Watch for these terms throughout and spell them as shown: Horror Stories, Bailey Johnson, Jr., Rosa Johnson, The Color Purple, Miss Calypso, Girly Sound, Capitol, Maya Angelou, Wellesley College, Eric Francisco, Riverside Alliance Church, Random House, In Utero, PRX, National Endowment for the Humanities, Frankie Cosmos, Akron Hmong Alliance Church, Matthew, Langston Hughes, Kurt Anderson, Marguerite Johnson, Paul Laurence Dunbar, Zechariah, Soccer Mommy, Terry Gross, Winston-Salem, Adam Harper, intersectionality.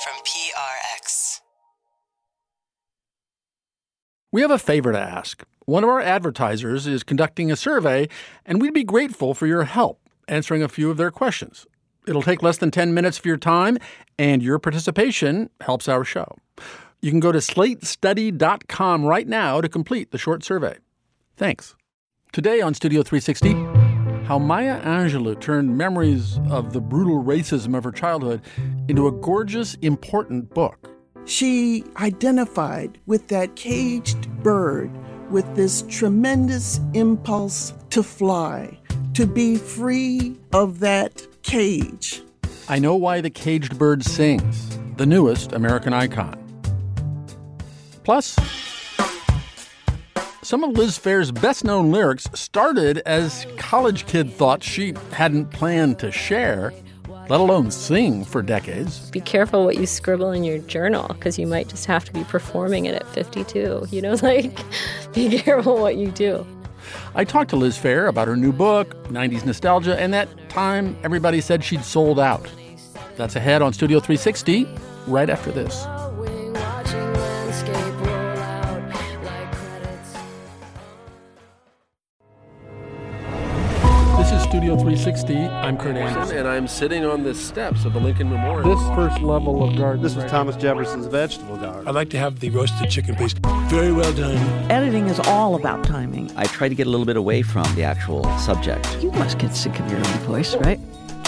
from PRX. We have a favor to ask. One of our advertisers is conducting a survey, and we'd be grateful for your help answering a few of their questions. It'll take less than 10 minutes of your time, and your participation helps our show. You can go to slatestudy.com right now to complete the short survey. Thanks. Today on Studio 360, how Maya Angelou turned memories of the brutal racism of her childhood into a gorgeous, important book. She identified with that caged bird, with this tremendous impulse to fly, to be free of that cage. I Know Why the Caged Bird Sings, the newest American icon. Plus, some of Liz Phair's best-known lyrics started as college kid thoughts she hadn't planned to share, let alone sing for decades. Be careful what you scribble in your journal, because you might just have to be performing it at 52. You know, like, be careful what you do. I talked to Liz Phair about her new book, 90s Nostalgia, and that time everybody said she'd sold out. That's ahead on Studio 360, right after this. This is Studio 360. I'm Kurt Anderson. And I'm sitting on the steps of the Lincoln Memorial. This first level of garden. This is right Thomas Jefferson's vegetable garden. I'd like to have the roasted chicken, please. Very well done. Editing is all about timing. I try to get a little bit away from the actual subject. You must get sick of your own voice, right?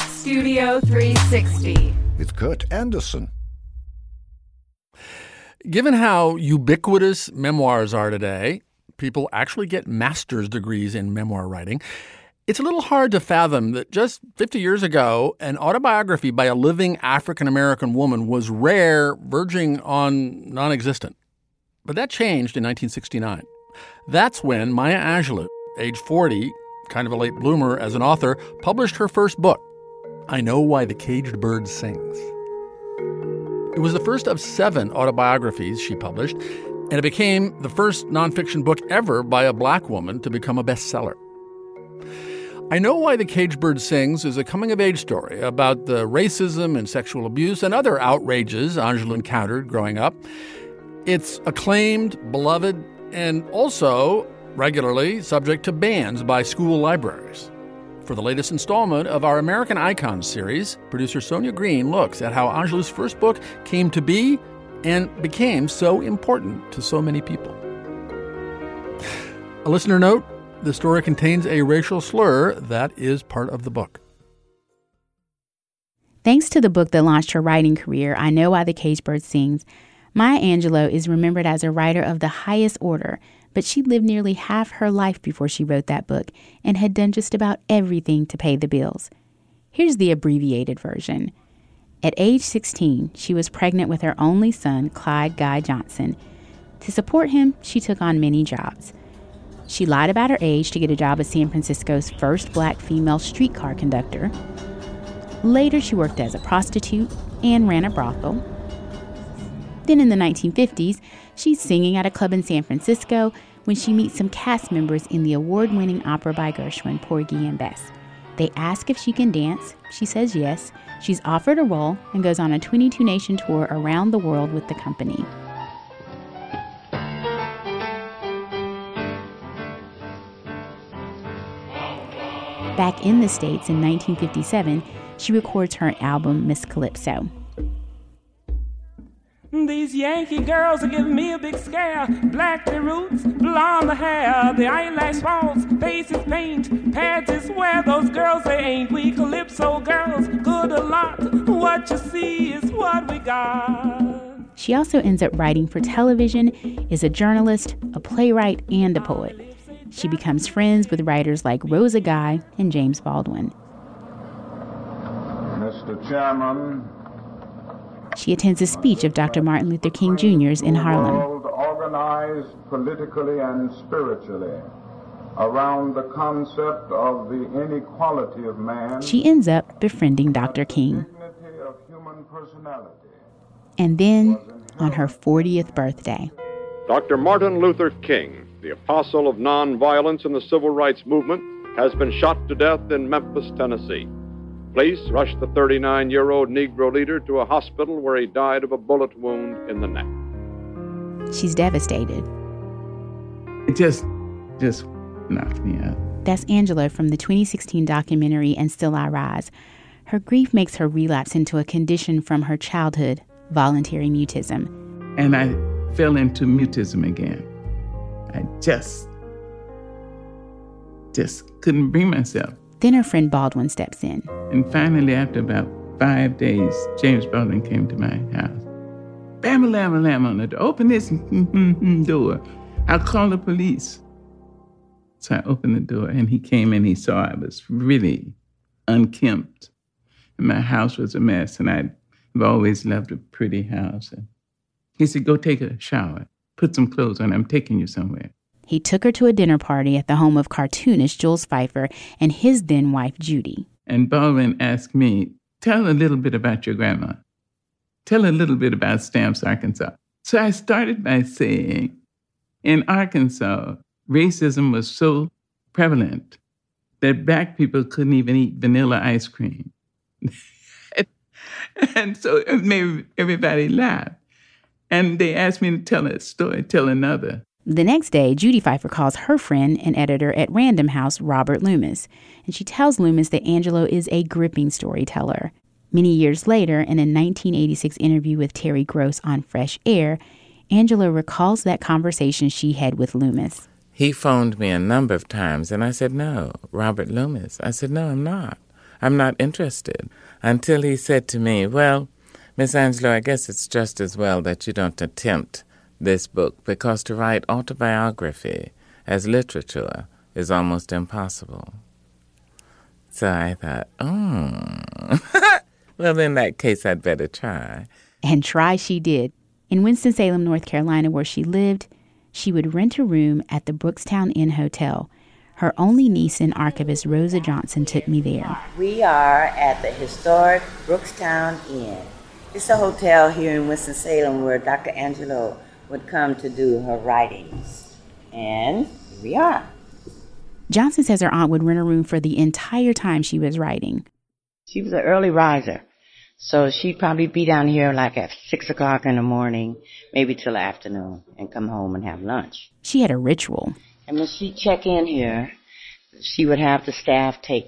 Studio 360. With Kurt Anderson. Given how ubiquitous memoirs are today, people actually get master's degrees in memoir writing. It's a little hard to fathom that just 50 years ago, an autobiography by a living African-American woman was rare, verging on non-existent. But that changed in 1969. That's when Maya Angelou, age 40, kind of a late bloomer as an author, published her first book, I Know Why the Caged Bird Sings. It was the first of 7 autobiographies she published, and it became the first nonfiction book ever by a black woman to become a bestseller. I Know Why the Caged Bird Sings is a coming-of-age story about the racism and sexual abuse and other outrages Angelou encountered growing up. It's acclaimed, beloved, and also regularly subject to bans by school libraries. For the latest installment of our American Icons series, producer Sonia Green looks at how Angelou's first book came to be and became so important to so many people. A listener note, the story contains a racial slur that is part of the book. Thanks to the book that launched her writing career, I Know Why the Caged Bird Sings, Maya Angelou is remembered as a writer of the highest order, but she lived nearly half her life before she wrote that book and had done just about everything to pay the bills. Here's the abbreviated version. At age 16, she was pregnant with her only son, Clyde Guy Johnson. To support him, she took on many jobs. She lied about her age to get a job as San Francisco's first black female streetcar conductor. Later, she worked as a prostitute and ran a brothel. Then in the 1950s, she's singing at a club in San Francisco when she meets some cast members in the award-winning opera by Gershwin, Porgy and Bess. They ask if she can dance. She says yes. She's offered a role and goes on a 22-nation tour around the world with the company. Back in the States in 1957, she records her album, Miss Calypso. These Yankee girls are giving me a big scare. Black the roots, blonde the hair. The eyelash falls, face is paint. Pads is where those girls, they ain't. We Calypso girls, good a lot. What you see is what we got. She also ends up writing for television, is a journalist, a playwright, and a poet. She becomes friends with writers like Rosa Guy and James Baldwin. Mr. Chairman. She attends a speech of Dr. Martin Luther King, Jr.'s in Harlem. World organized politically and spiritually around the concept of the inequality of man. She ends up befriending Dr. King. Dignity of human personality. And then, on her 40th birthday, Dr. Martin Luther King, the apostle of nonviolence in the civil rights movement, has been shot to death in Memphis, Tennessee. Police rushed the 39-year-old Negro leader to a hospital where he died of a bullet wound in the neck. She's devastated. It just knocked me out. That's Angela from the 2016 documentary And Still I Rise. Her grief makes her relapse into a condition from her childhood, voluntary mutism. And I fell into mutism again. I just couldn't bring myself. Then her friend Baldwin steps in. And finally, after about 5 days, James Baldwin came to my house. Bam, lam, lam on the door. Open this door. I'll call the police. So I opened the door, and he came and he saw I was really unkempt. And my house was a mess, and I've always loved a pretty house. And he said, go take a shower. Put some clothes on. I'm taking you somewhere. He took her to a dinner party at the home of cartoonist Jules Pfeiffer and his then-wife, Judy. And Baldwin asked me, tell a little bit about your grandma. Tell a little bit about Stamps, Arkansas. So I started by saying, in Arkansas, racism was so prevalent that black people couldn't even eat vanilla ice cream. And so it made everybody laugh. And they asked me to tell a story, tell another. The next day, Judy Pfeiffer calls her friend and editor at Random House, Robert Loomis, and she tells Loomis that Angelo is a gripping storyteller. Many years later, in a 1986 interview with Terry Gross on Fresh Air, Angelo recalls that conversation she had with Loomis. He phoned me a number of times, and I said, no, Robert Loomis. I said, no, I'm not. I'm not interested. Until he said to me, well, Miss Angelou, I guess it's just as well that you don't attempt this book, because to write autobiography as literature is almost impossible. So I thought, well, in that case, I'd better try. And try she did. In Winston-Salem, North Carolina, where she lived, she would rent a room at the Brookstown Inn Hotel. Her only niece and archivist, Rosa Johnson, took me there. We are at the historic Brookstown Inn. It's a hotel here in Winston-Salem where Dr. Angelou would come to do her writings. And here we are. Johnson says her aunt would rent a room for the entire time she was writing. She was an early riser, so she'd probably be down here like at 6 o'clock in the morning, maybe till afternoon, and come home and have lunch. She had a ritual. And when she'd check in here, she would have the staff take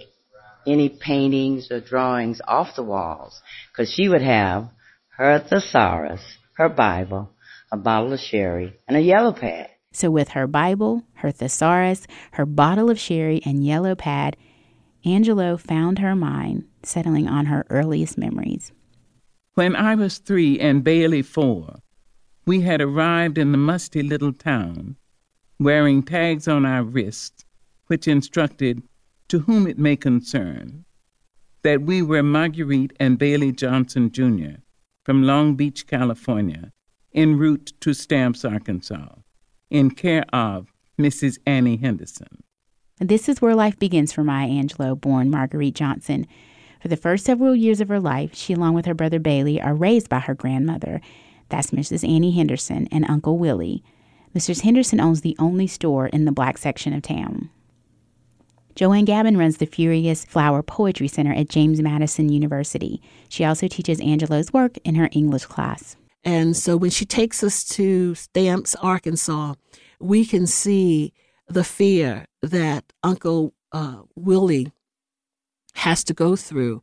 any paintings or drawings off the walls, because she would have her thesaurus, her Bible, a bottle of sherry, and a yellow pad. So with her Bible, her thesaurus, her bottle of sherry, and yellow pad, Angelo found her mind, settling on her earliest memories. When I was 3 and Bailey 4, we had arrived in the musty little town, wearing tags on our wrists, which instructed, to whom it may concern, that we were Marguerite and Bailey Johnson, Jr., from Long Beach, California, en route to Stamps, Arkansas, in care of Mrs. Annie Henderson. This is where life begins for Maya Angelou, born Marguerite Johnson. For the first several years of her life, she, along with her brother Bailey, are raised by her grandmother. That's Mrs. Annie Henderson and Uncle Willie. Mrs. Henderson owns the only store in the black section of town. Joanne Gabin runs the Furious Flower Poetry Center at James Madison University. She also teaches Angelou's work in her English class. And so when she takes us to Stamps, Arkansas, we can see the fear that Uncle Willie has to go through,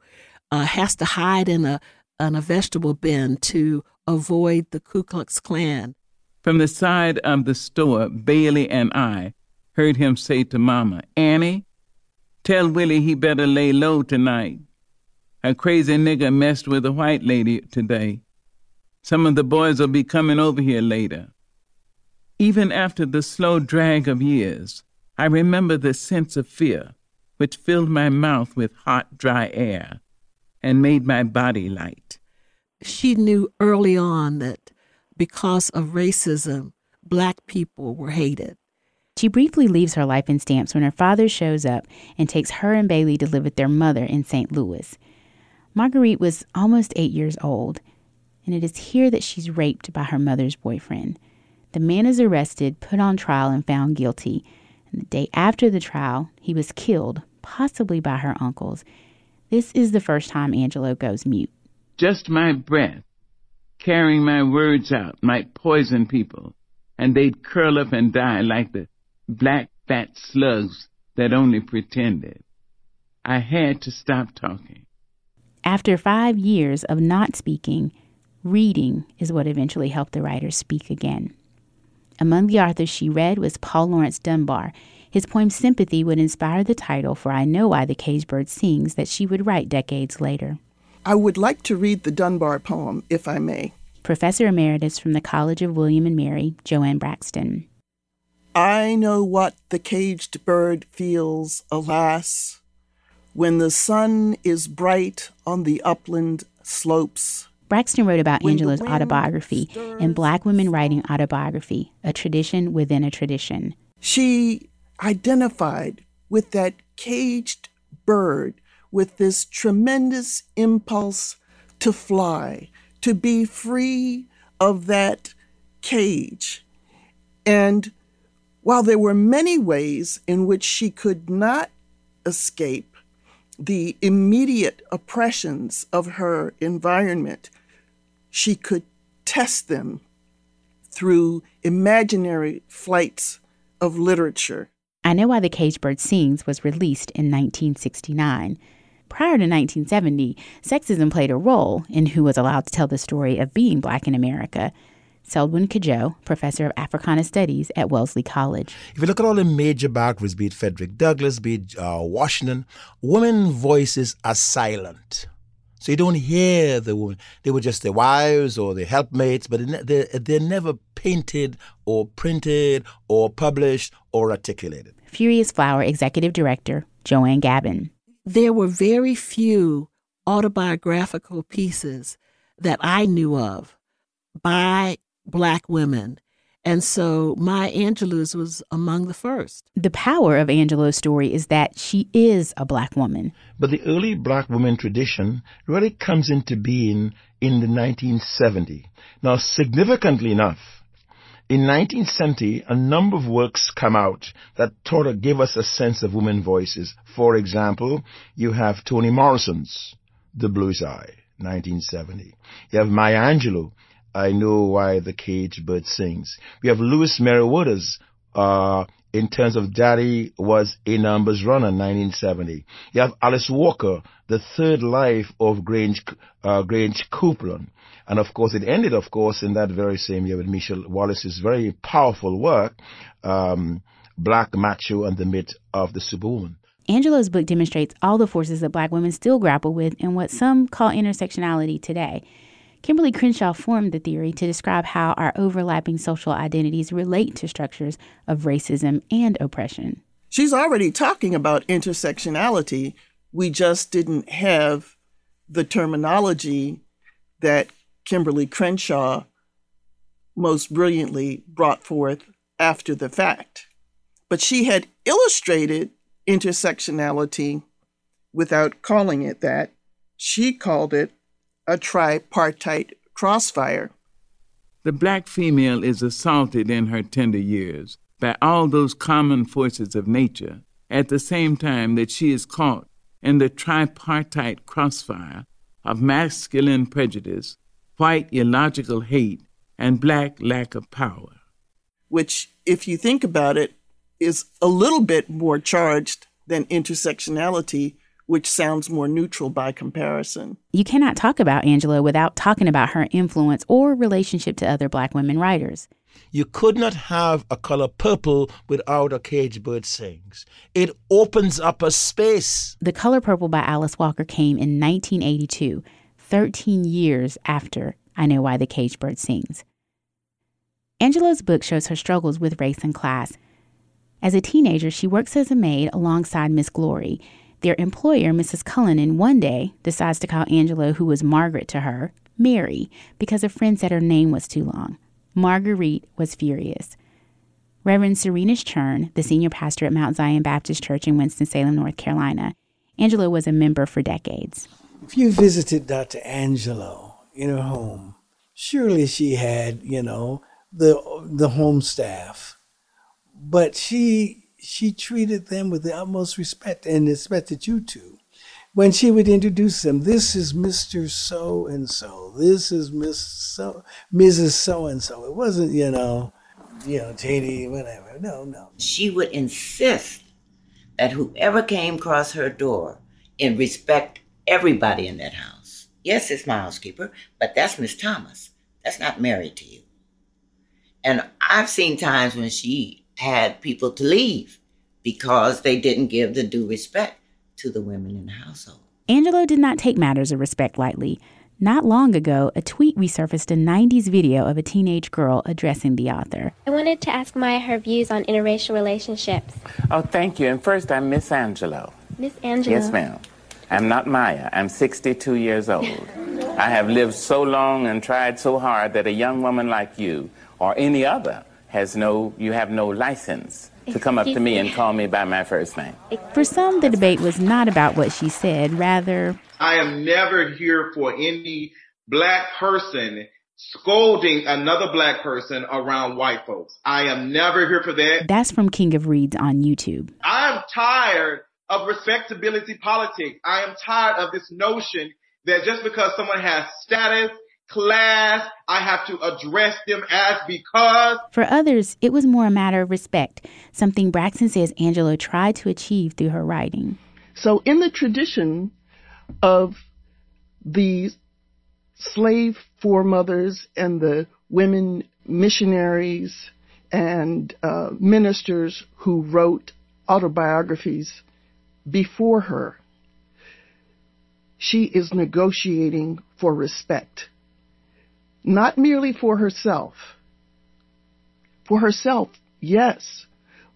has to hide in a vegetable bin to avoid the Ku Klux Klan. From the side of the store, Bailey and I heard him say to Mama, Annie, tell Willie he better lay low tonight. A crazy nigger messed with a white lady today. Some of the boys will be coming over here later. Even after the slow drag of years, I remember the sense of fear which filled my mouth with hot, dry air and made my body light. She knew early on that because of racism, black people were hated. She briefly leaves her life in Stamps when her father shows up and takes her and Bailey to live with their mother in St. Louis. Marguerite was almost 8 years old, and it is here that she's raped by her mother's boyfriend. The man is arrested, put on trial, and found guilty. And the day after the trial, he was killed, possibly by her uncles. This is the first time Angelou goes mute. Just my breath, carrying my words out, might poison people, and they'd curl up and die like the black fat slugs that only pretended. I had to stop talking. After 5 years of not speaking, reading is what eventually helped the writer speak again. Among the authors she read was Paul Laurence Dunbar. His poem Sympathy would inspire the title for I Know Why the Caged Bird Sings that she would write decades later. I would like to read the Dunbar poem, if I may. Professor Emeritus from the College of William and Mary, Joanne Braxton. I know what the caged bird feels, alas, when the sun is bright on the upland slopes. Braxton wrote about Angelou's autobiography and Black women writing autobiography, a tradition within a tradition. She identified with that caged bird, with this tremendous impulse to fly, to be free of that cage. And while there were many ways in which she could not escape the immediate oppressions of her environment, she could test them through imaginary flights of literature. I Know Why the Caged Bird Sings was released in 1969. Prior to 1970, sexism played a role in who was allowed to tell the story of being Black in America. Selwyn Cajo, professor of Africana Studies at Wellesley College. If you look at all the major biographies, be it Frederick Douglass, be it Washington, women's voices are silent. So you don't hear the women. They were just their wives or their helpmates, but they're never painted or printed or published or articulated. Furious Flower executive director Joanne Gabin. There were very few autobiographical pieces that I knew of by Black women. And so Maya Angelou's was among the first. The power of Angelou's story is that she is a Black woman. But the early Black women tradition really comes into being in the 1970s. Now, significantly enough, in 1970, a number of works come out that sort of give us a sense of women's voices. For example, you have Toni Morrison's The Blue's Eye, 1970. You have Maya Angelou, I Know Why the Caged Bird Sings. We have Lewis Merriweather's In Terms of Daddy Was a Numbers Runner, 1970. You have Alice Walker, The Third Life of Grange Coupland. And, of course, it ended, of course, in that very same year with Michelle Wallace's very powerful work, Black Macho and the Myth of the Superwoman. Angelou's book demonstrates all the forces that Black women still grapple with and what some call intersectionality today. Kimberlé Crenshaw formed the theory to describe how our overlapping social identities relate to structures of racism and oppression. She's already talking about intersectionality. We just didn't have the terminology that Kimberlé Crenshaw most brilliantly brought forth after the fact. But she had illustrated intersectionality without calling it that. She called it a tripartite crossfire. The Black female is assaulted in her tender years by all those common forces of nature at the same time that she is caught in the tripartite crossfire of masculine prejudice, white illogical hate, and Black lack of power. Which, if you think about it, is a little bit more charged than intersectionality, which sounds more neutral by comparison. You cannot talk about Angelou without talking about her influence or relationship to other Black women writers. You could not have A Color Purple without A Caged Bird Sings. It opens up a space. The Color Purple by Alice Walker came in 1982, 13 years after I Know Why the Caged Bird Sings. Angelou's book shows her struggles with race and class. As a teenager, she works as a maid alongside Miss Glory. Their employer, Mrs. Cullinan, one day decides to call Angelou, who was Margaret to her, Mary, because a friend said her name was too long. Marguerite was furious. Reverend Serenus Churn, the senior pastor at Mount Zion Baptist Church in Winston-Salem, North Carolina, Angelou was a member for decades. If you visited Dr. Angelou in her home, surely she had, the home staff, but she treated them with the utmost respect and expected you to. when she would introduce them, this is Mr. So-and-so, this is Miss So, Mrs. So-and-so. It wasn't, J.D., whatever. No. She would insist that whoever came across her door in respect everybody in that house. Yes, it's my housekeeper, but that's Miss Thomas. That's not married to you. And I've seen times when she had people to leave because they didn't give the due respect to the women in the household. Angelou did not take matters of respect lightly. Not long ago, a tweet resurfaced a 90s video of a teenage girl addressing the author. I wanted to ask Maya her views on interracial relationships. Oh, thank you. And first, I'm Miss Angelou. Miss Angelou. Yes, ma'am. I'm not Maya. I'm 62 years old. I have lived so long and tried so hard that a young woman like you, or any other, you have no license to come up to me and call me by my first name. For some, the debate was not about what she said, rather... I am never here for any black person scolding another black person around white folks. I am never here for that. That's from King of Reeds on YouTube. I am tired of respectability politics. I am tired of this notion that just because someone has status, class, I have to address them as because. For others, it was more a matter of respect, something Braxton says Angelou tried to achieve through her writing. So in the tradition of the slave foremothers and the women missionaries and ministers who wrote autobiographies before her, she is negotiating for respect. Not merely for herself. For herself, yes,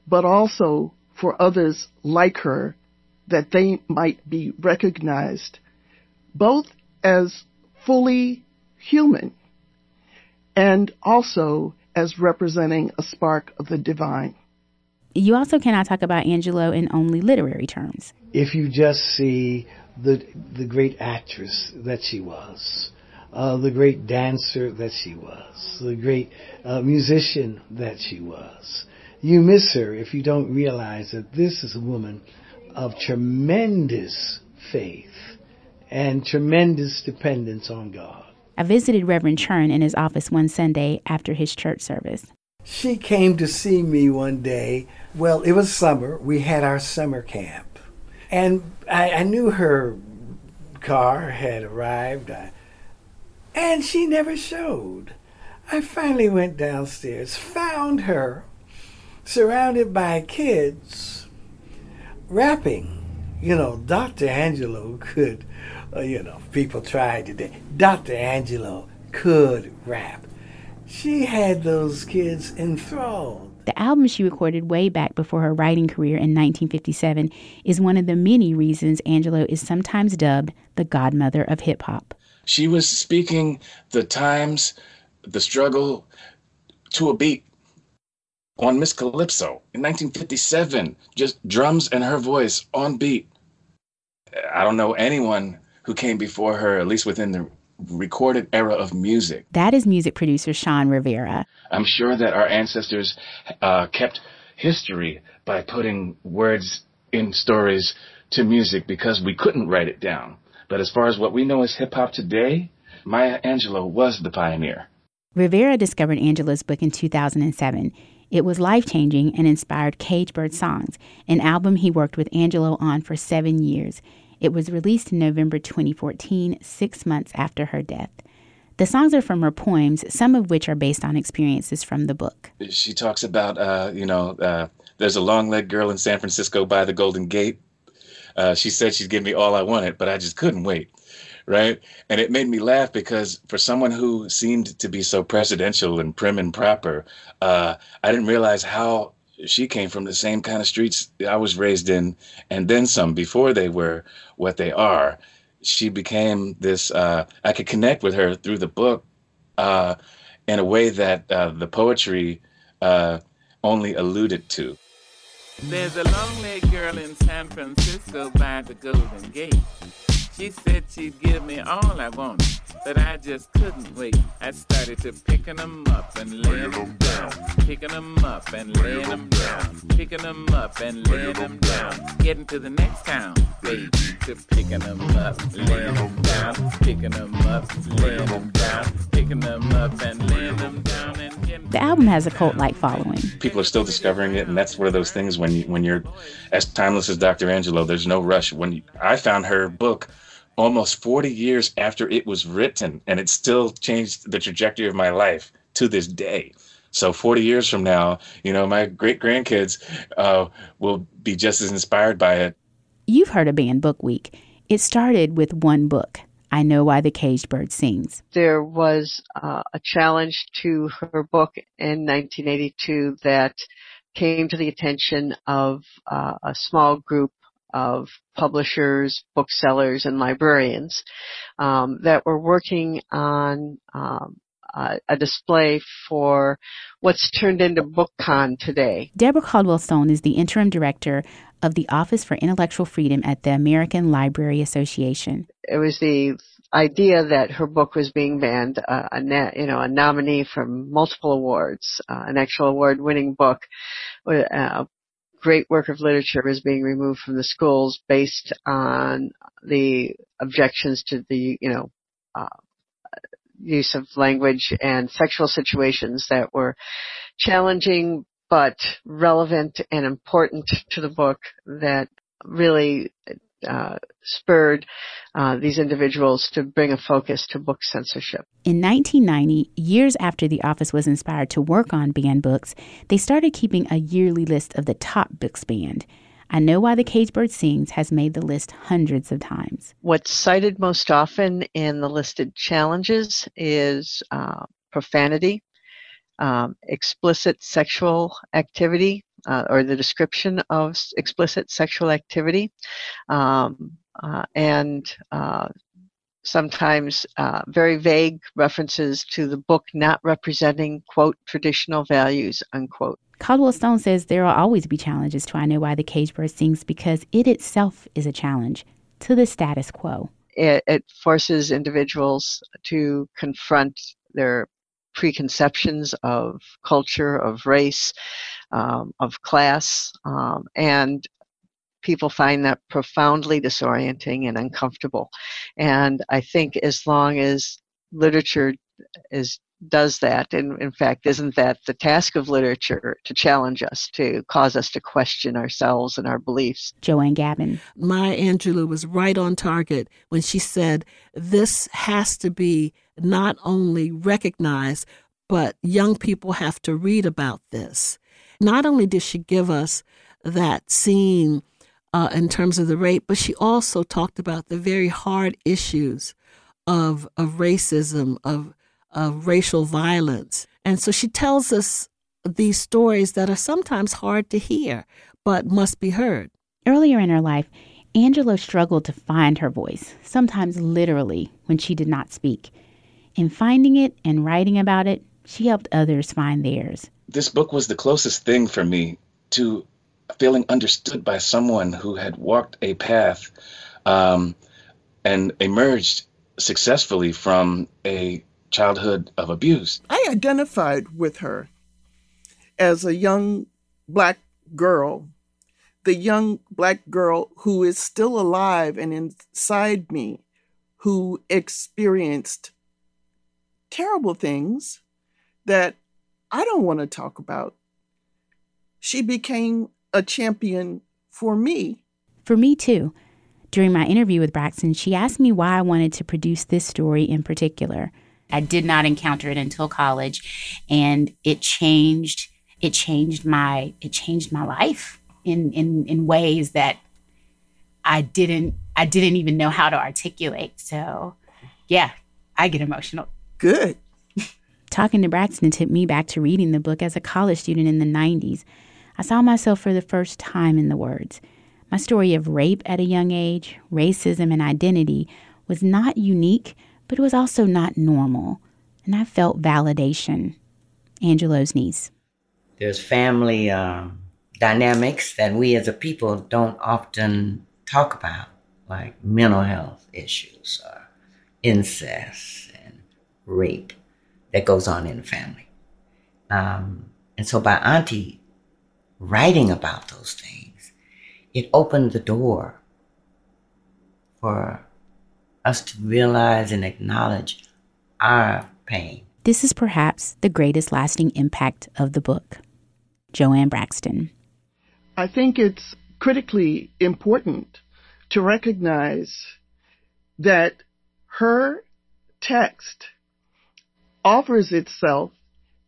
but also for others like her, that they might be recognized both as fully human and also as representing a spark of the divine. You also cannot talk about Angelou in only literary terms. If you just see the great actress that she was, the great dancer that she was, the great musician that she was. You miss her if you don't realize that this is a woman of tremendous faith and tremendous dependence on God. I visited Reverend Chern in his office one Sunday after his church service. She came to see me one day. Well, it was summer. We had our summer camp. And I knew her car had arrived. And she never showed. I finally went downstairs, found her, surrounded by kids, rapping. Dr. Angelou could, people tried today. Dr. Angelou could rap. She had those kids enthralled. The album she recorded way back before her writing career in 1957 is one of the many reasons Angelou is sometimes dubbed the godmother of hip-hop. She was speaking the times, the struggle, to a beat on Miss Calypso in 1957, just drums and her voice on beat. I don't know anyone who came before her, at least within the recorded era of music. That is music producer Sean Rivera. I'm sure that our ancestors kept history by putting words in stories to music because we couldn't write it down. But as far as what we know as hip-hop today, Maya Angelou was the pioneer. Rivera discovered Angelou's book in 2007. It was life-changing and inspired Caged Bird Songs, an album he worked with Angelou on for 7 years. It was released in November 2014, 6 months after her death. The songs are from her poems, some of which are based on experiences from the book. She talks about, there's a long-legged girl in San Francisco by the Golden Gate. She said she'd give me all I wanted, but I just couldn't wait, right? And it made me laugh because for someone who seemed to be so presidential and prim and proper, I didn't realize how she came from the same kind of streets I was raised in, and then some before they were what they are. She became this, I could connect with her through the book in a way that the poetry only alluded to. There's a long-legged girl in San Francisco by the Golden Gate. She said she'd give me all I wanted, but I just couldn't wait. I started to picking them up and laying them down. Picking them up and laying them down. Picking them up and laying them down. Getting to the next town, baby. To picking them up, laying them down. Picking them up, laying them down. Picking them up and laying them down. The album has a cult-like following. People are still discovering it, and that's one of those things when you're as timeless as Dr. Angelou, there's no rush. I found her book almost 40 years after it was written, and it still changed the trajectory of my life to this day. So 40 years from now, my great-grandkids will be just as inspired by it. You've heard of Banned Book Week. It started with one book, I Know Why the Caged Bird Sings. There was a challenge to her book in 1982 that came to the attention of a small group of publishers, booksellers, and librarians that were working on a display for what's turned into BookCon today. Deborah Caldwell-Stone is the interim director of the Office for Intellectual Freedom at the American Library Association. It was the idea that her book was being banned, a nominee for multiple awards, an actual award-winning book, great work of literature is being removed from the schools based on the objections to the, use of language and sexual situations that were challenging but relevant and important to the book that really spurred these individuals to bring a focus to book censorship. In 1990, years after the office was inspired to work on banned books, they started keeping a yearly list of the top books banned. I Know Why the Caged Bird Sings has made the list hundreds of times. What's cited most often in the listed challenges is profanity, explicit sexual activity, or the description of explicit sexual activity, and sometimes very vague references to the book not representing, quote, traditional values, unquote. Caldwell-Stone says there will always be challenges to I Know Why the Caged Bird Sings because it itself is a challenge to the status quo. It forces individuals to confront their preconceptions of culture, of race, of class, and people find that profoundly disorienting and uncomfortable. And I think as long as literature does that, and in fact, isn't that the task of literature, to challenge us, to cause us to question ourselves and our beliefs? Joanne Gavin. Maya Angelou was right on target when she said this has to be not only recognized, but young people have to read about this. Not only did she give us that scene in terms of the rape, but she also talked about the very hard issues of racism, of racial violence. And so she tells us these stories that are sometimes hard to hear, but must be heard. Earlier in her life, Angelou struggled to find her voice, sometimes literally when she did not speak. In finding it and writing about it, she helped others find theirs. This book was the closest thing for me to feeling understood by someone who had walked a path and emerged successfully from a childhood of abuse. I identified with her as a young Black girl, the young Black girl who is still alive and inside me, who experienced terrible things that I don't want to talk about. She became a champion for me. For me, too. During my interview with Braxton, she asked me why I wanted to produce this story in particular. I did not encounter it until college, and it changed my life in ways that I didn't even know how to articulate. So, yeah, I get emotional. Good. Talking to Braxton took me back to reading the book as a college student in the 90s. I saw myself for the first time in the words. My story of rape at a young age, racism, and identity was not unique, but it was also not normal. And I felt validation. Angelou's niece. There's family dynamics that we as a people don't often talk about. like mental health issues or incest and rape that goes on in the family. And so by Auntie writing about those things, it opened the door for us to realize and acknowledge our pain. This is perhaps the greatest lasting impact of the book. Joanne Braxton. I think it's critically important to recognize that her text offers itself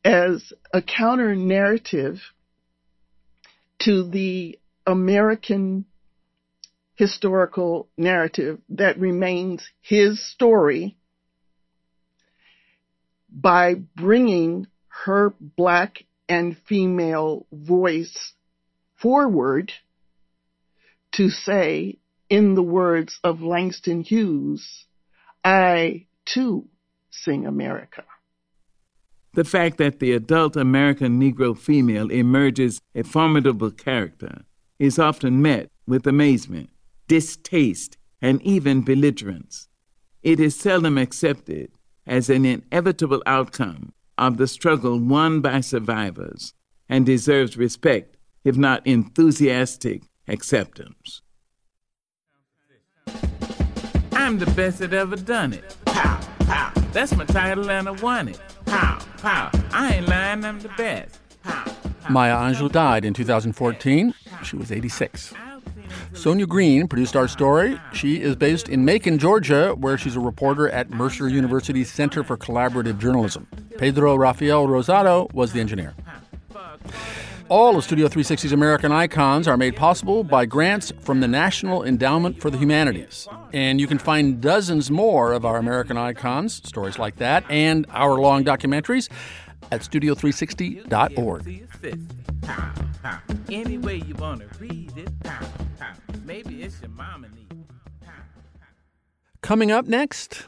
as a counter-narrative to the American historical narrative that remains his story, by bringing her Black and female voice forward to say, in the words of Langston Hughes, I, too, sing America. The fact that the adult American Negro female emerges a formidable character is often met with amazement, distaste, and even belligerence. It is seldom accepted as an inevitable outcome of the struggle won by survivors and deserves respect, if not enthusiastic acceptance. I'm the best that ever done it. Pow, pow. That's my title and I won it. Pow, pow. I ain't lying, I'm the best. Pow, pow. Maya Angelou died in 2014. She was 86. Sonia Green produced our story. She is based in Macon, Georgia, where she's a reporter at Mercer University's Center for Collaborative Journalism. Pedro Rafael Rosado was the engineer. All of Studio 360's American Icons are made possible by grants from the National Endowment for the Humanities. And you can find dozens more of our American Icons, stories like that, and hour-long documentaries at studio360.org. Any way you want to read it. Maybe it's your mama need. Coming up next.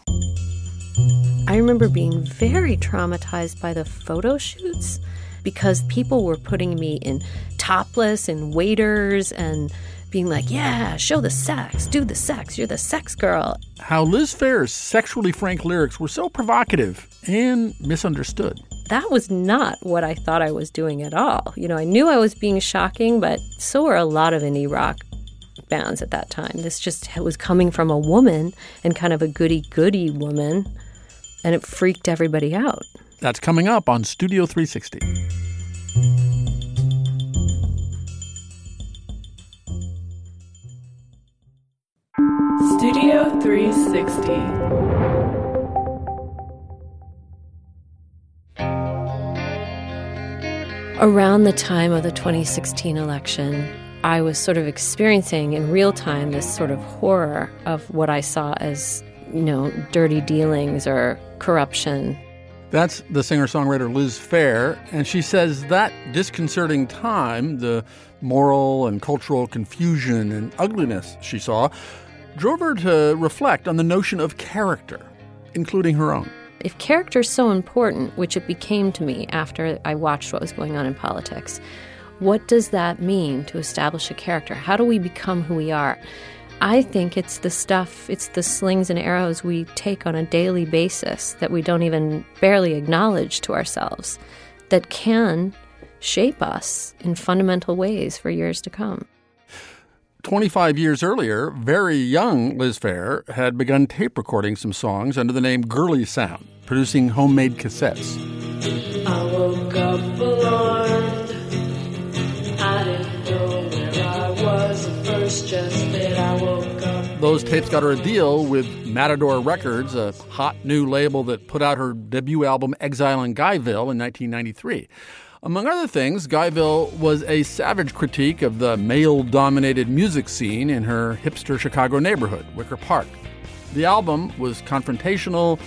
I remember being very traumatized by the photo shoots because people were putting me in topless and waders and being like, yeah, show the sex, do the sex, you're the sex girl. How Liz Phair's sexually frank lyrics were so provocative and misunderstood. That was not what I thought I was doing at all. You know, I knew I was being shocking, but so were a lot of indie rock bands at that time. This just was coming from a woman and kind of a goody-goody woman, and it freaked everybody out. That's coming up on Studio 360. Studio 360. Around the time of the 2016 election, I was sort of experiencing in real time this sort of horror of what I saw as, you know, dirty dealings or corruption. That's the singer-songwriter Liz Phair, and she says that disconcerting time, the moral and cultural confusion and ugliness she saw, drove her to reflect on the notion of character, including her own. If character is so important, which it became to me after I watched what was going on in politics, what does that mean to establish a character? How do we become who we are? I think it's the stuff, it's the slings and arrows we take on a daily basis that we don't even barely acknowledge to ourselves that can shape us in fundamental ways for years to come. 25 years earlier, very young Liz Phair had begun tape recording some songs under the name Girly Sound, producing homemade cassettes. I woke up alarmed. I didn't know where I was at first, just that I woke up. Those tapes got her a deal with Matador Records, a hot new label that put out her debut album Exile in Guyville in 1993. Among other things, Guyville was a savage critique of the male-dominated music scene in her hipster Chicago neighborhood, Wicker Park. The album was confrontational,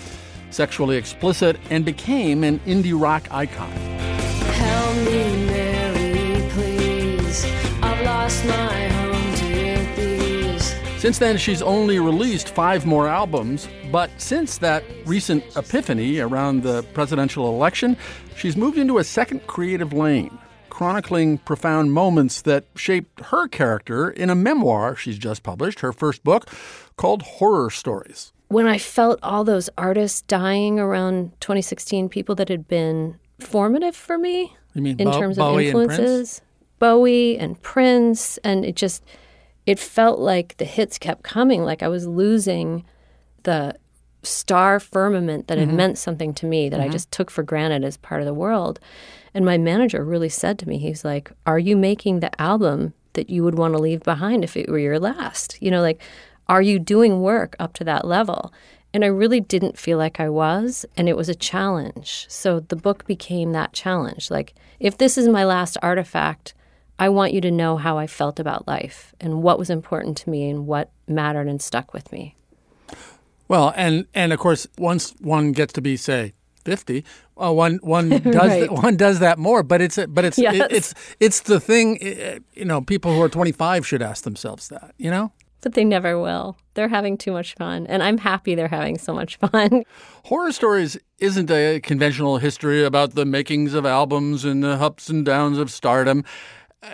sexually explicit, and became an indie rock icon. Help me, Mary, please. I've lost my home to your bees. Since then, she's only released 5 more albums, but since that recent epiphany around the presidential election, she's moved into a second creative lane, chronicling profound moments that shaped her character in a memoir she's just published, her first book, called Horror Stories. When I felt all those artists dying around 2016, people that had been formative for me in terms of influences. Bowie and Prince, and it felt like the hits kept coming, like I was losing the star firmament that had meant something to me that I just took for granted as part of the world. And my manager really said to me, he's like, are you making the album that you would want to leave behind if it were your last? You know, like, are you doing work up to that level? And I really didn't feel like I was, and it was a challenge. So the book became that challenge. Like, if this is my last artifact, I want you to know how I felt about life and what was important to me and what mattered and stuck with me. Well, and of course, once one gets to be, say, 50, one does that more. But it's the thing, you know. People who are 25 should ask themselves that, you know. But they never will. They're having too much fun. And I'm happy they're having so much fun. Horror Stories isn't a conventional history about the makings of albums and the ups and downs of stardom.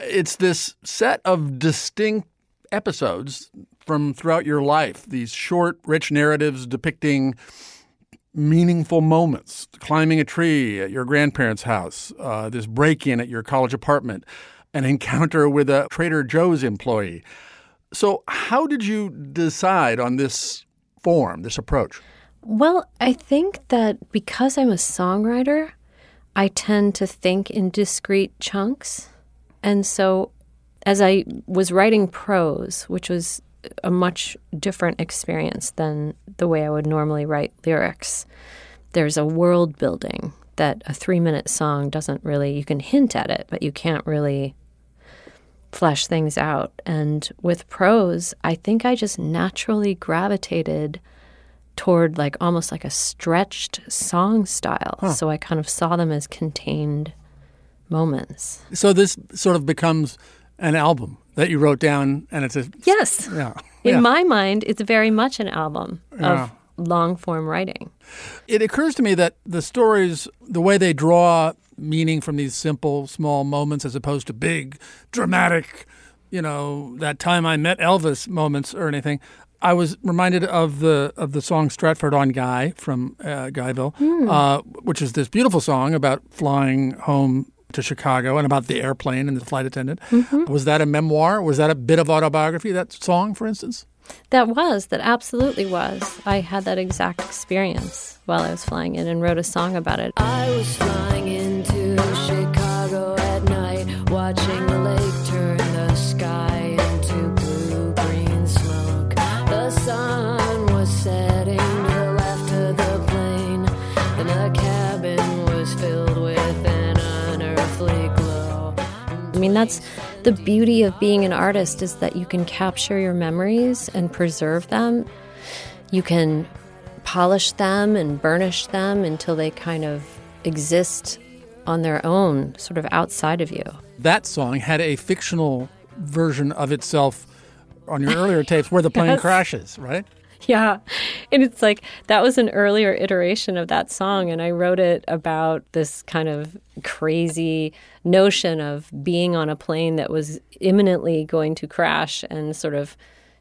It's this set of distinct episodes from throughout your life, these short, rich narratives depicting meaningful moments, climbing a tree at your grandparents' house, this break-in at your college apartment, an encounter with a Trader Joe's employee. So how did you decide on this form, this approach? Well, I think that because I'm a songwriter, I tend to think in discrete chunks. And so as I was writing prose, which was a much different experience than the way I would normally write lyrics, there's a world building that a 3-minute song doesn't really, you can hint at it, but you can't really flesh things out. And with prose, I think I just naturally gravitated toward like almost like a stretched song style. Huh. So I kind of saw them as contained moments. So this sort of becomes an album that you wrote down, and it's a... Yes. Yeah. In my mind, it's very much an album of long-form writing. It occurs to me that the stories, the way they draw meaning from these simple, small moments as opposed to big, dramatic, you know, that time I met Elvis moments or anything. I was reminded of the song Stratford on Guy from Guyville, which is this beautiful song about flying home to Chicago and about the airplane and the flight attendant. Mm-hmm. Was that a memoir? Was that a bit of autobiography, that song, for instance? That absolutely was. I had that exact experience while I was flying in and wrote a song about it. I was flying into Chicago at night, watching the lake turn the sky into blue-green smoke. The sun was setting to the left of the plane, and the cabin was filled with an unearthly glow. I mean, that's... the beauty of being an artist is that you can capture your memories and preserve them. You can polish them and burnish them until they kind of exist on their own, sort of outside of you. That song had a fictional version of itself on your earlier tapes where the plane crashes, right? Yeah. And it's like, that was an earlier iteration of that song. And I wrote it about this kind of crazy notion of being on a plane that was imminently going to crash and sort of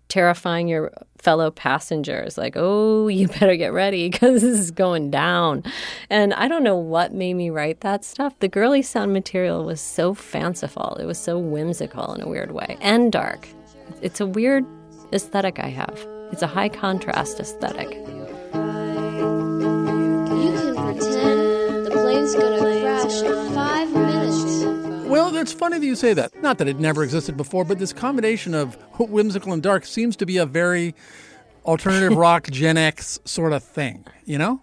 terrifying your fellow passengers. Like, oh, you better get ready because this is going down. And I don't know what made me write that stuff. The Girly Sound material was so fanciful. It was so whimsical in a weird way and dark. It's a weird aesthetic I have. It's a high contrast aesthetic. You can pretend the plane's going to crash in 5 minutes. Well, it's funny that you say that. Not that it never existed before, but this combination of whimsical and dark seems to be a very alternative rock Gen X sort of thing, you know?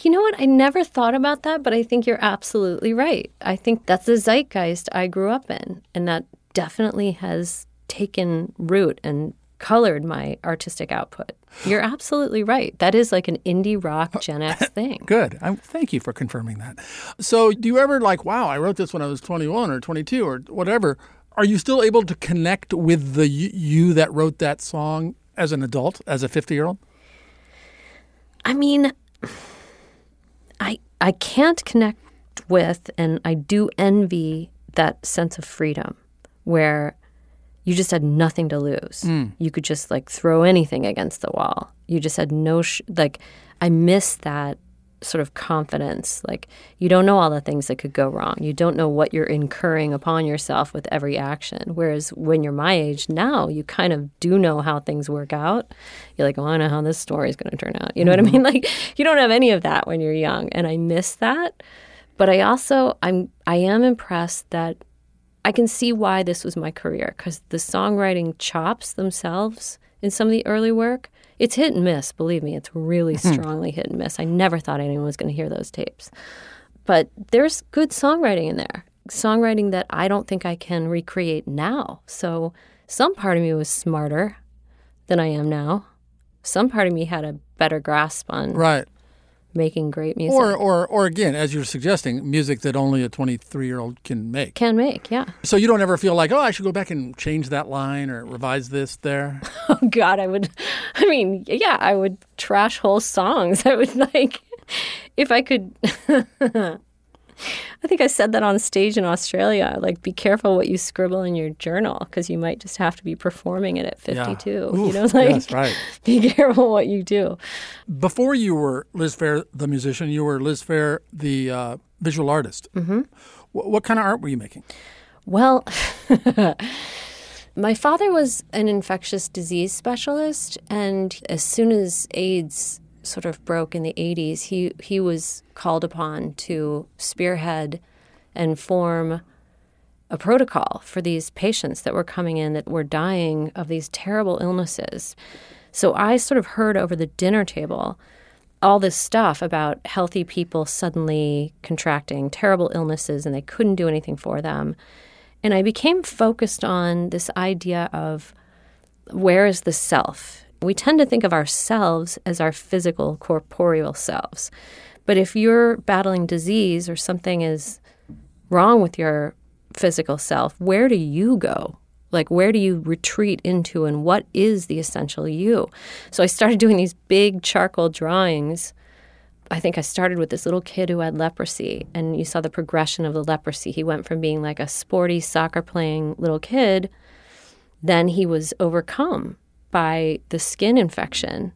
You know what? I never thought about that, but I think you're absolutely right. I think that's the zeitgeist I grew up in, and that definitely has taken root and colored my artistic output. You're absolutely right. That is like an indie rock Gen X thing. Good. Thank you for confirming that. So do you ever like, wow, I wrote this when I was 21 or 22 or whatever. Are you still able to connect with the you that wrote that song as an adult, as a 50-year-old? I mean, I can't connect with, and I do envy that sense of freedom where you just had nothing to lose. Mm. You could just, like, throw anything against the wall. You just had no I miss that sort of confidence. Like, you don't know all the things that could go wrong. You don't know what you're incurring upon yourself with every action. Whereas when you're my age now, you kind of do know how things work out. You're like, oh, I know how this story is going to turn out. You know what I mean? Like, you don't have any of that when you're young. And I miss that. But I also, I am impressed that I can see why this was my career, because the songwriting chops themselves in some of the early work, it's hit and miss, believe me. It's really strongly hit and miss. I never thought anyone was going to hear those tapes. But there's good songwriting in there, songwriting that I don't think I can recreate now. So some part of me was smarter than I am now. Some part of me had a better grasp on making great music. Or again, as you're suggesting, music that only a 23-year-old can make. Can make, yeah. So you don't ever feel like, oh, I should go back and change that line or revise this there? Oh, God, I would trash whole songs. I would, like, if I could, I think I said that on stage in Australia, like, be careful what you scribble in your journal, because you might just have to be performing it at 52. Yeah. Oof, you know, like, yes, right. Be careful what you do. Before you were Liz Phair, the musician, you were Liz Phair, the visual artist. Mm-hmm. What kind of art were you making? Well, my father was an infectious disease specialist, and as soon as AIDS sort of broke in the 80s, he was called upon to spearhead and form a protocol for these patients that were coming in that were dying of these terrible illnesses. So I sort of heard over the dinner table all this stuff about healthy people suddenly contracting terrible illnesses and they couldn't do anything for them. And I became focused on this idea of where is the self? We tend to think of ourselves as our physical, corporeal selves. But if you're battling disease or something is wrong with your physical self, where do you go? Like, where do you retreat into, and what is the essential you? So I started doing these big charcoal drawings. I think I started with this little kid who had leprosy, and you saw the progression of the leprosy. He went from being like a sporty, soccer-playing little kid. Then he was overcome by the skin infection,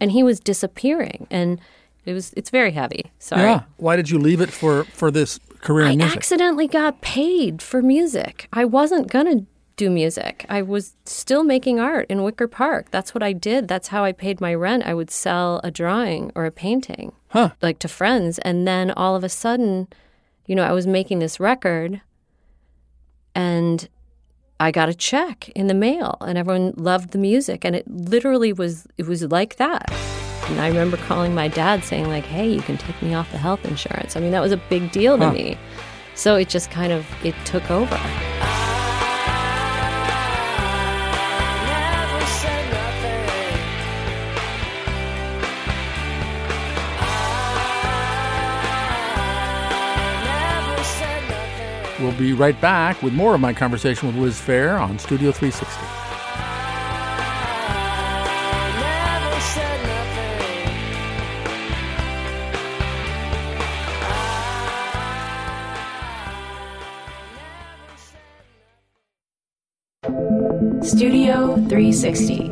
and he was disappearing, and it's very heavy. Sorry. Yeah. Why did you leave it for this career in music? I accidentally got paid for music. I wasn't gonna do music. I was still making art in Wicker Park. That's what I did. That's how I paid my rent. I would sell a drawing or a painting, like, to friends, and then all of a sudden, you know, I was making this record, and I got a check in the mail, and everyone loved the music, and it literally was like that. And I remember calling my dad saying, like, hey, you can take me off the health insurance. I mean, that was a big deal to me. So it just kind of, it took over. We'll be right back with more of my conversation with Liz Phair on Studio 360. Studio 360.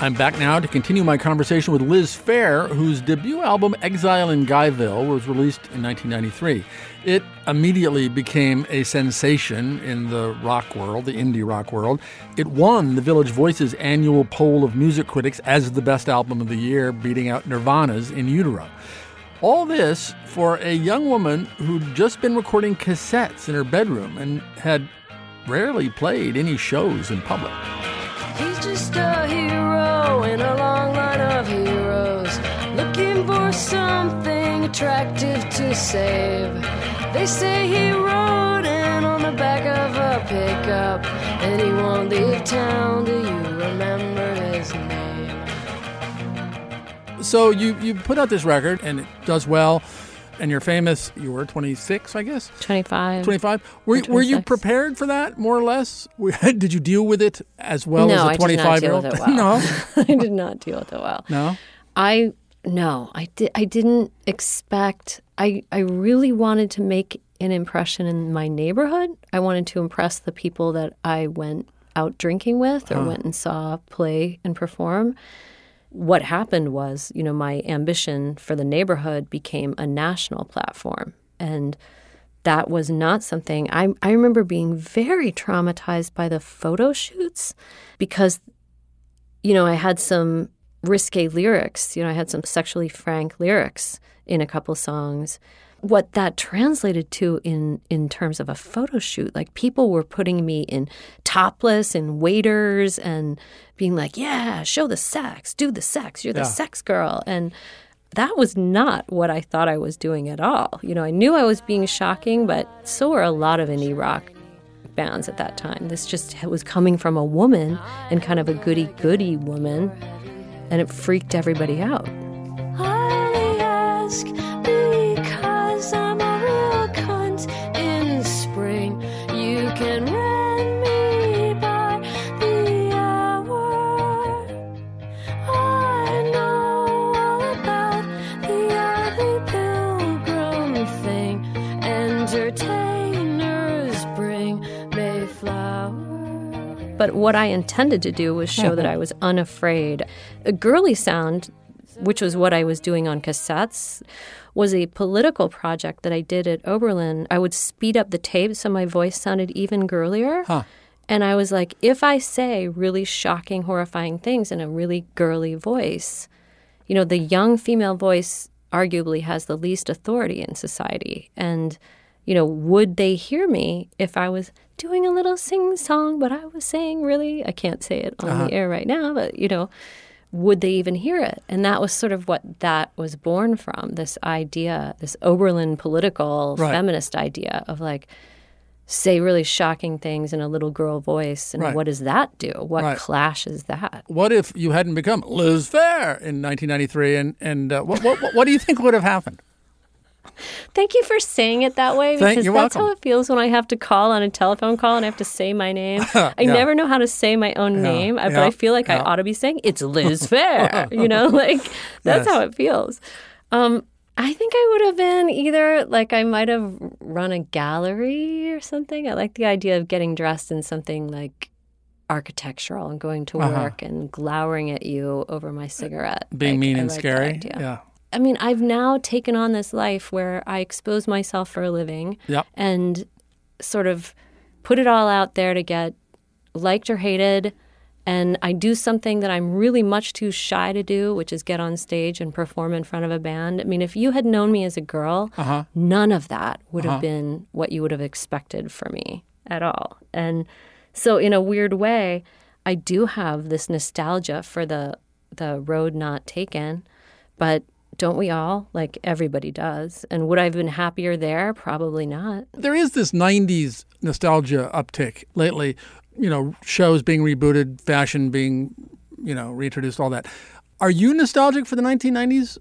I'm back now to continue my conversation with Liz Phair, whose debut album, Exile in Guyville, was released in 1993. It immediately became a sensation in the rock world, the indie rock world. It won the Village Voice's annual poll of music critics as the best album of the year, beating out Nirvana's In Utero. All this for a young woman who'd just been recording cassettes in her bedroom and had rarely played any shows in public. He's just a hero in a long line of heroes, looking for something attractive to save. They say he rode in on the back of a pickup, and he won't leave town. Do you remember his name? So you put out this record, and it does well. and you're famous. You were 26, I guess. 25. Were you prepared for that, more or less? Did you deal with it as well as a 25-year-old? No, I did not deal with it well. No? I didn't expect. I really wanted to make an impression in my neighborhood. I wanted to impress the people that I went out drinking with or went and saw play and perform. What happened was, you know, my ambition for the neighborhood became a national platform. And that was not something I remember being very traumatized by the photo shoots because, you know, I had some risque lyrics. You know, I had some sexually frank lyrics in a couple songs. What that translated to in terms of a photo shoot, like people were putting me in topless and waders and being like, yeah, show the sex, do the sex, you're the sex girl. And that was not what I thought I was doing at all. You know, I knew I was being shocking, but so were a lot of indie rock bands at that time. This just was coming from a woman and kind of a goody-goody woman, and it freaked everybody out. I ask because I'm a real cunt. In spring, you can rent me by the hour. I know all about the ugly pilgrim thing. Entertainers bring Mayflower. But what I intended to do was show that I was unafraid. A girly sound, which was what I was doing on cassettes, was a political project that I did at Oberlin. I would speed up the tape so my voice sounded even girlier. Huh. And I was like, if I say really shocking, horrifying things in a really girly voice, you know, the young female voice arguably has the least authority in society. And, you know, would they hear me if I was doing a little sing-song, but I was saying really, I can't say it on the air right now, but, you know, would they even hear it? And that was sort of what that was born from, this idea, this Oberlin political feminist idea of like, say really shocking things in a little girl voice. And what does that do? What clash is that? What if you hadn't become Liz Phair in 1993? And what do you think would have happened? Thank you for saying it that way, because that's how it feels when I have to call on a telephone call and I have to say my name. I never know how to say my own name, but I feel like I ought to be saying, it's Liz Phair, you know, like that's how it feels. I think I would have been either, like I might have run a gallery or something. I like the idea of getting dressed in something like architectural and going to work and glowering at you over my cigarette. Being mean and scary, I mean, I've now taken on this life where I expose myself for a living and sort of put it all out there to get liked or hated. And I do something that I'm really much too shy to do, which is get on stage and perform in front of a band. I mean, if you had known me as a girl, none of that would have been what you would have expected from me at all. And so in a weird way, I do have this nostalgia for the road not taken, but don't we all? Like, everybody does. And would I have been happier there? Probably not. There is this 90s nostalgia uptick lately. You know, shows being rebooted, fashion being, you know, reintroduced, all that. Are you nostalgic for the 1990s?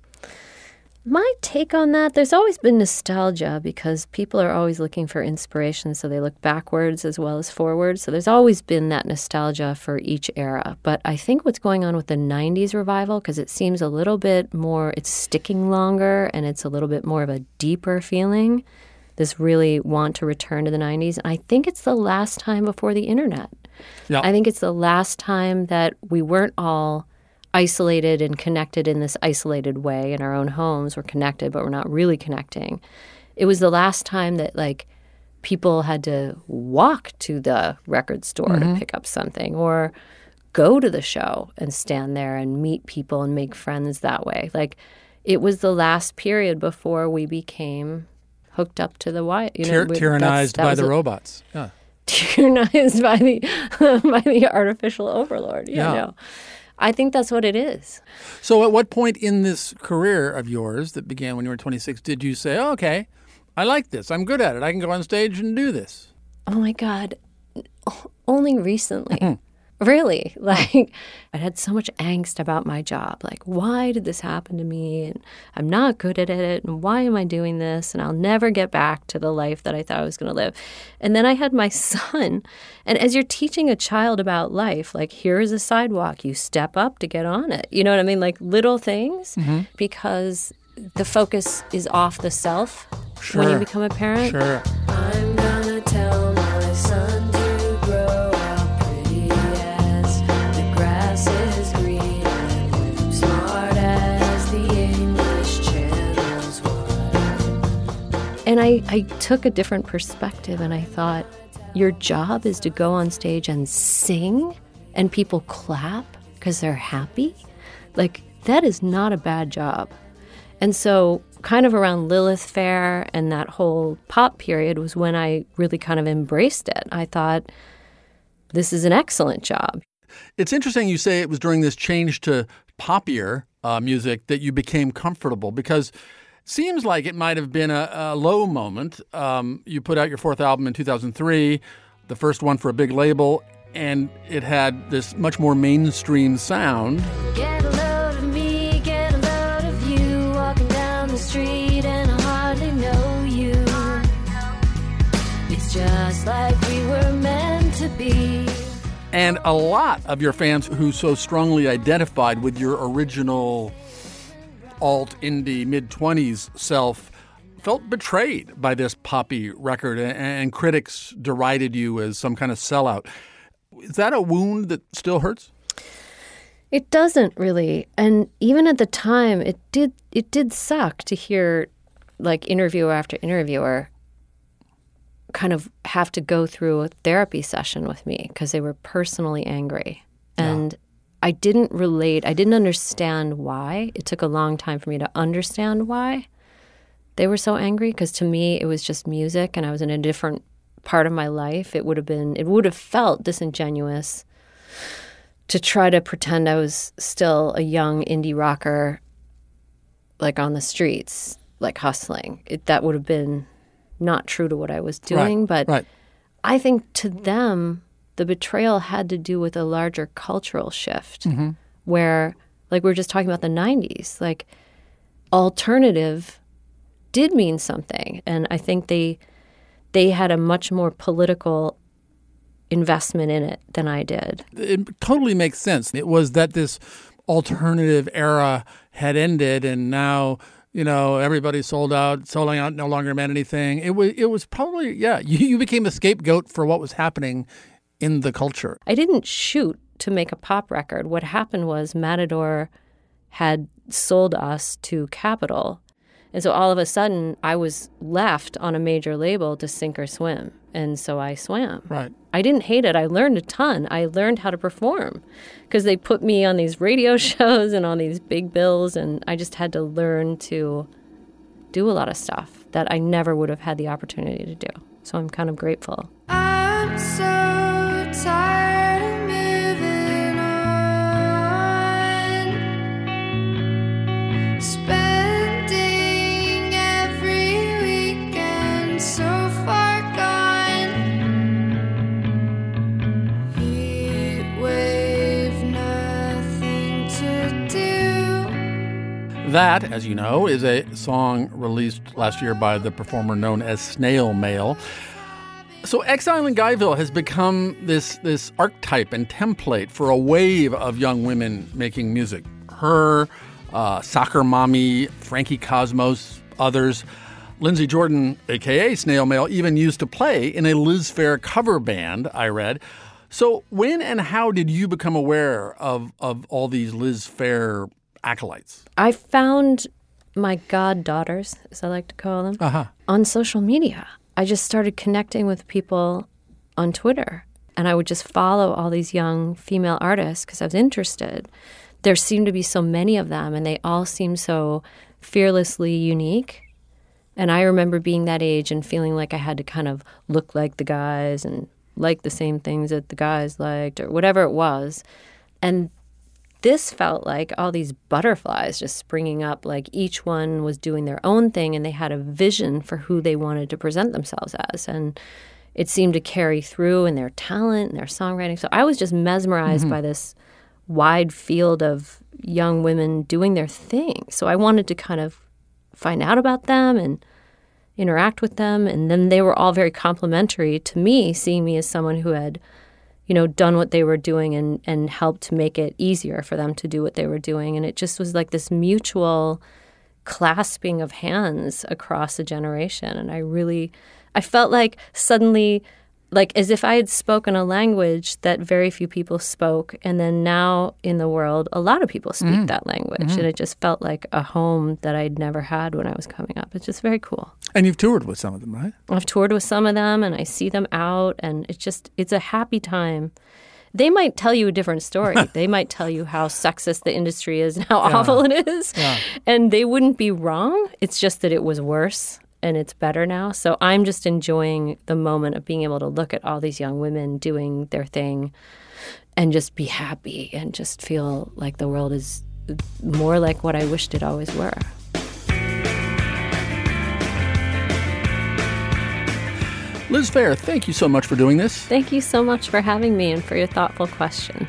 My take on that, there's always been nostalgia because people are always looking for inspiration, so they look backwards as well as forwards. So there's always been that nostalgia for each era. But I think what's going on with the 90s revival, because it seems a little bit more, it's sticking longer and it's a little bit more of a deeper feeling, this really want to return to the 90s. And I think it's the last time before the internet. Yep. I think it's the last time that we weren't all isolated and connected in this isolated way in our own homes. We're connected, but we're not really connecting. It was the last time that, like, people had to walk to the record store to pick up something or go to the show and stand there and meet people and make friends that way. Like, it was the last period before we became hooked up to the wire. You know, tyrannized by the robots. Yeah. Tyrannized by the artificial overlord. Yeah. No. I think that's what it is. So at what point in this career of yours that began when you were 26 did you say, oh, okay, I like this. I'm good at it. I can go on stage and do this? Oh, my God. Only recently. Really, like, I had so much angst about my job. Like, why did this happen to me? And I'm not good at it. And why am I doing this? And I'll never get back to the life that I thought I was going to live. And then I had my son. And as you're teaching a child about life, like, here is a sidewalk. You step up to get on it. You know what I mean? Like, little things. Mm-hmm. Because the focus is off the self when you become a parent. Sure. I'm going to tell my son. And I took a different perspective, and I thought, your job is to go on stage and sing, and people clap because they're happy? Like, that is not a bad job. And so kind of around Liz Phair and that whole pop period was when I really kind of embraced it. I thought, this is an excellent job. It's interesting you say it was during this change to poppier music that you became comfortable, because seems like it might have been a low moment. You put out your fourth album in 2003, the first one for a big label, and it had this much more mainstream sound. Get a load of me, get a load of you, walking down the street and I hardly know you. It's just like we were meant to be. And a lot of your fans who so strongly identified with your original alt-indie mid-20s self felt betrayed by this poppy record, and critics derided you as some kind of sellout. Is that a wound that still hurts? It doesn't really. And even at the time, it did suck to hear, like, interviewer after interviewer kind of have to go through a therapy session with me because they were personally angry. And yeah. I didn't relate. I didn't understand why. It took a long time for me to understand why they were so angry, because to me it was just music and I was in a different part of my life. It would have felt disingenuous to try to pretend I was still a young indie rocker, like, on the streets, like, hustling. That would have been not true to what I was doing. Right, but right. I think to them, the betrayal had to do with a larger cultural shift, mm-hmm. where, like, we were just talking about the 90s, like, alternative did mean something. And I think they had a much more political investment in it than I did. It totally makes sense. It was that this alternative era had ended, and now, you know, everybody sold out, selling out no longer meant anything. It was probably, yeah, you became a scapegoat for what was happening in the culture. I didn't shoot to make a pop record. What happened was Matador had sold us to Capitol. And so all of a sudden, I was left on a major label to sink or swim. And so I swam. Right. I didn't hate it. I learned a ton. I learned how to perform because they put me on these radio shows and on these big bills. And I just had to learn to do a lot of stuff that I never would have had the opportunity to do. So I'm kind of grateful. I'm so tired of moving on, spending every weekend so far gone. Heat wave, nothing to do. That, as you know, is a song released last year by the performer known as Snail Mail. So Exile in Guyville has become this archetype and template for a wave of young women making music. Her, Soccer Mommy, Frankie Cosmos, others. Lindsey Jordan, a.k.a. Snail Mail, even used to play in a Liz Phair cover band, I read. So when and how did you become aware of all these Liz Phair acolytes? I found my goddaughters, as I like to call them, on social media. I just started connecting with people on Twitter, and I would just follow all these young female artists because I was interested. There seemed to be so many of them, and they all seemed so fearlessly unique. And I remember being that age and feeling like I had to kind of look like the guys and like the same things that the guys liked or whatever it was. And this felt like all these butterflies just springing up, like each one was doing their own thing and they had a vision for who they wanted to present themselves as. And it seemed to carry through in their talent and their songwriting. So I was just mesmerized by this wide field of young women doing their thing. So I wanted to kind of find out about them and interact with them. And then they were all very complimentary to me, seeing me as someone who had, you know, done what they were doing and helped make it easier for them to do what they were doing. And it just was like this mutual clasping of hands across a generation. And I felt like suddenly, like as if I had spoken a language that very few people spoke. And then now in the world, a lot of people speak that language. And it just felt like a home that I'd never had when I was coming up. It's just very cool. And you've toured with some of them, right? I've toured with some of them and I see them out and it's a happy time. They might tell you a different story. They might tell you how sexist the industry is and how awful it is. Yeah. And they wouldn't be wrong. It's just that it was worse. And it's better now. So I'm just enjoying the moment of being able to look at all these young women doing their thing and just be happy and just feel like the world is more like what I wished it always were. Liz Phair, thank you so much for doing this. Thank you so much for having me and for your thoughtful questions.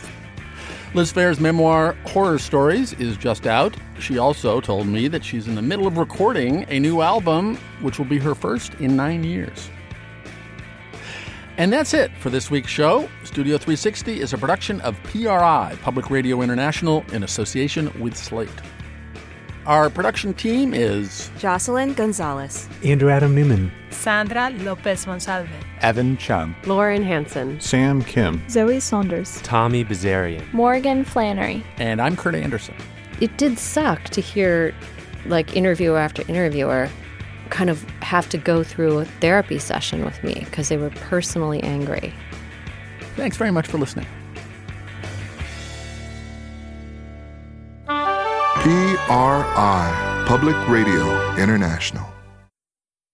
Liz Phair's memoir, Horror Stories, is just out. She also told me that she's in the middle of recording a new album, which will be her first in 9 years. And that's it for this week's show. Studio 360 is a production of PRI, Public Radio International, in association with Slate. Our production team is Jocelyn Gonzalez, Andrew Adam Newman, Sandra Lopez Monsalve, Evan Chung, Lauren Hansen, Sam Kim, Zoe Saunders, Tommy Bazarian, Morgan Flannery, and I'm Kurt Anderson. It did suck to hear, like, interviewer after interviewer kind of have to go through a therapy session with me because they were personally angry. Thanks very much for listening. PRI, Public Radio International.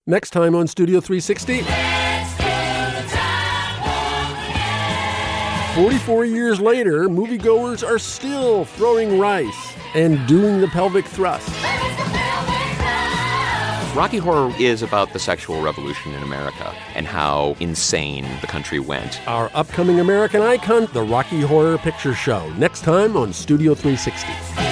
Next time on Studio 360, let's do the time warp again. 44 years later, moviegoers are still throwing rice and doing the pelvic thrust. Rocky Horror is about the sexual revolution in America and how insane the country went. Our upcoming American icon, the Rocky Horror Picture Show. Next time on Studio 360.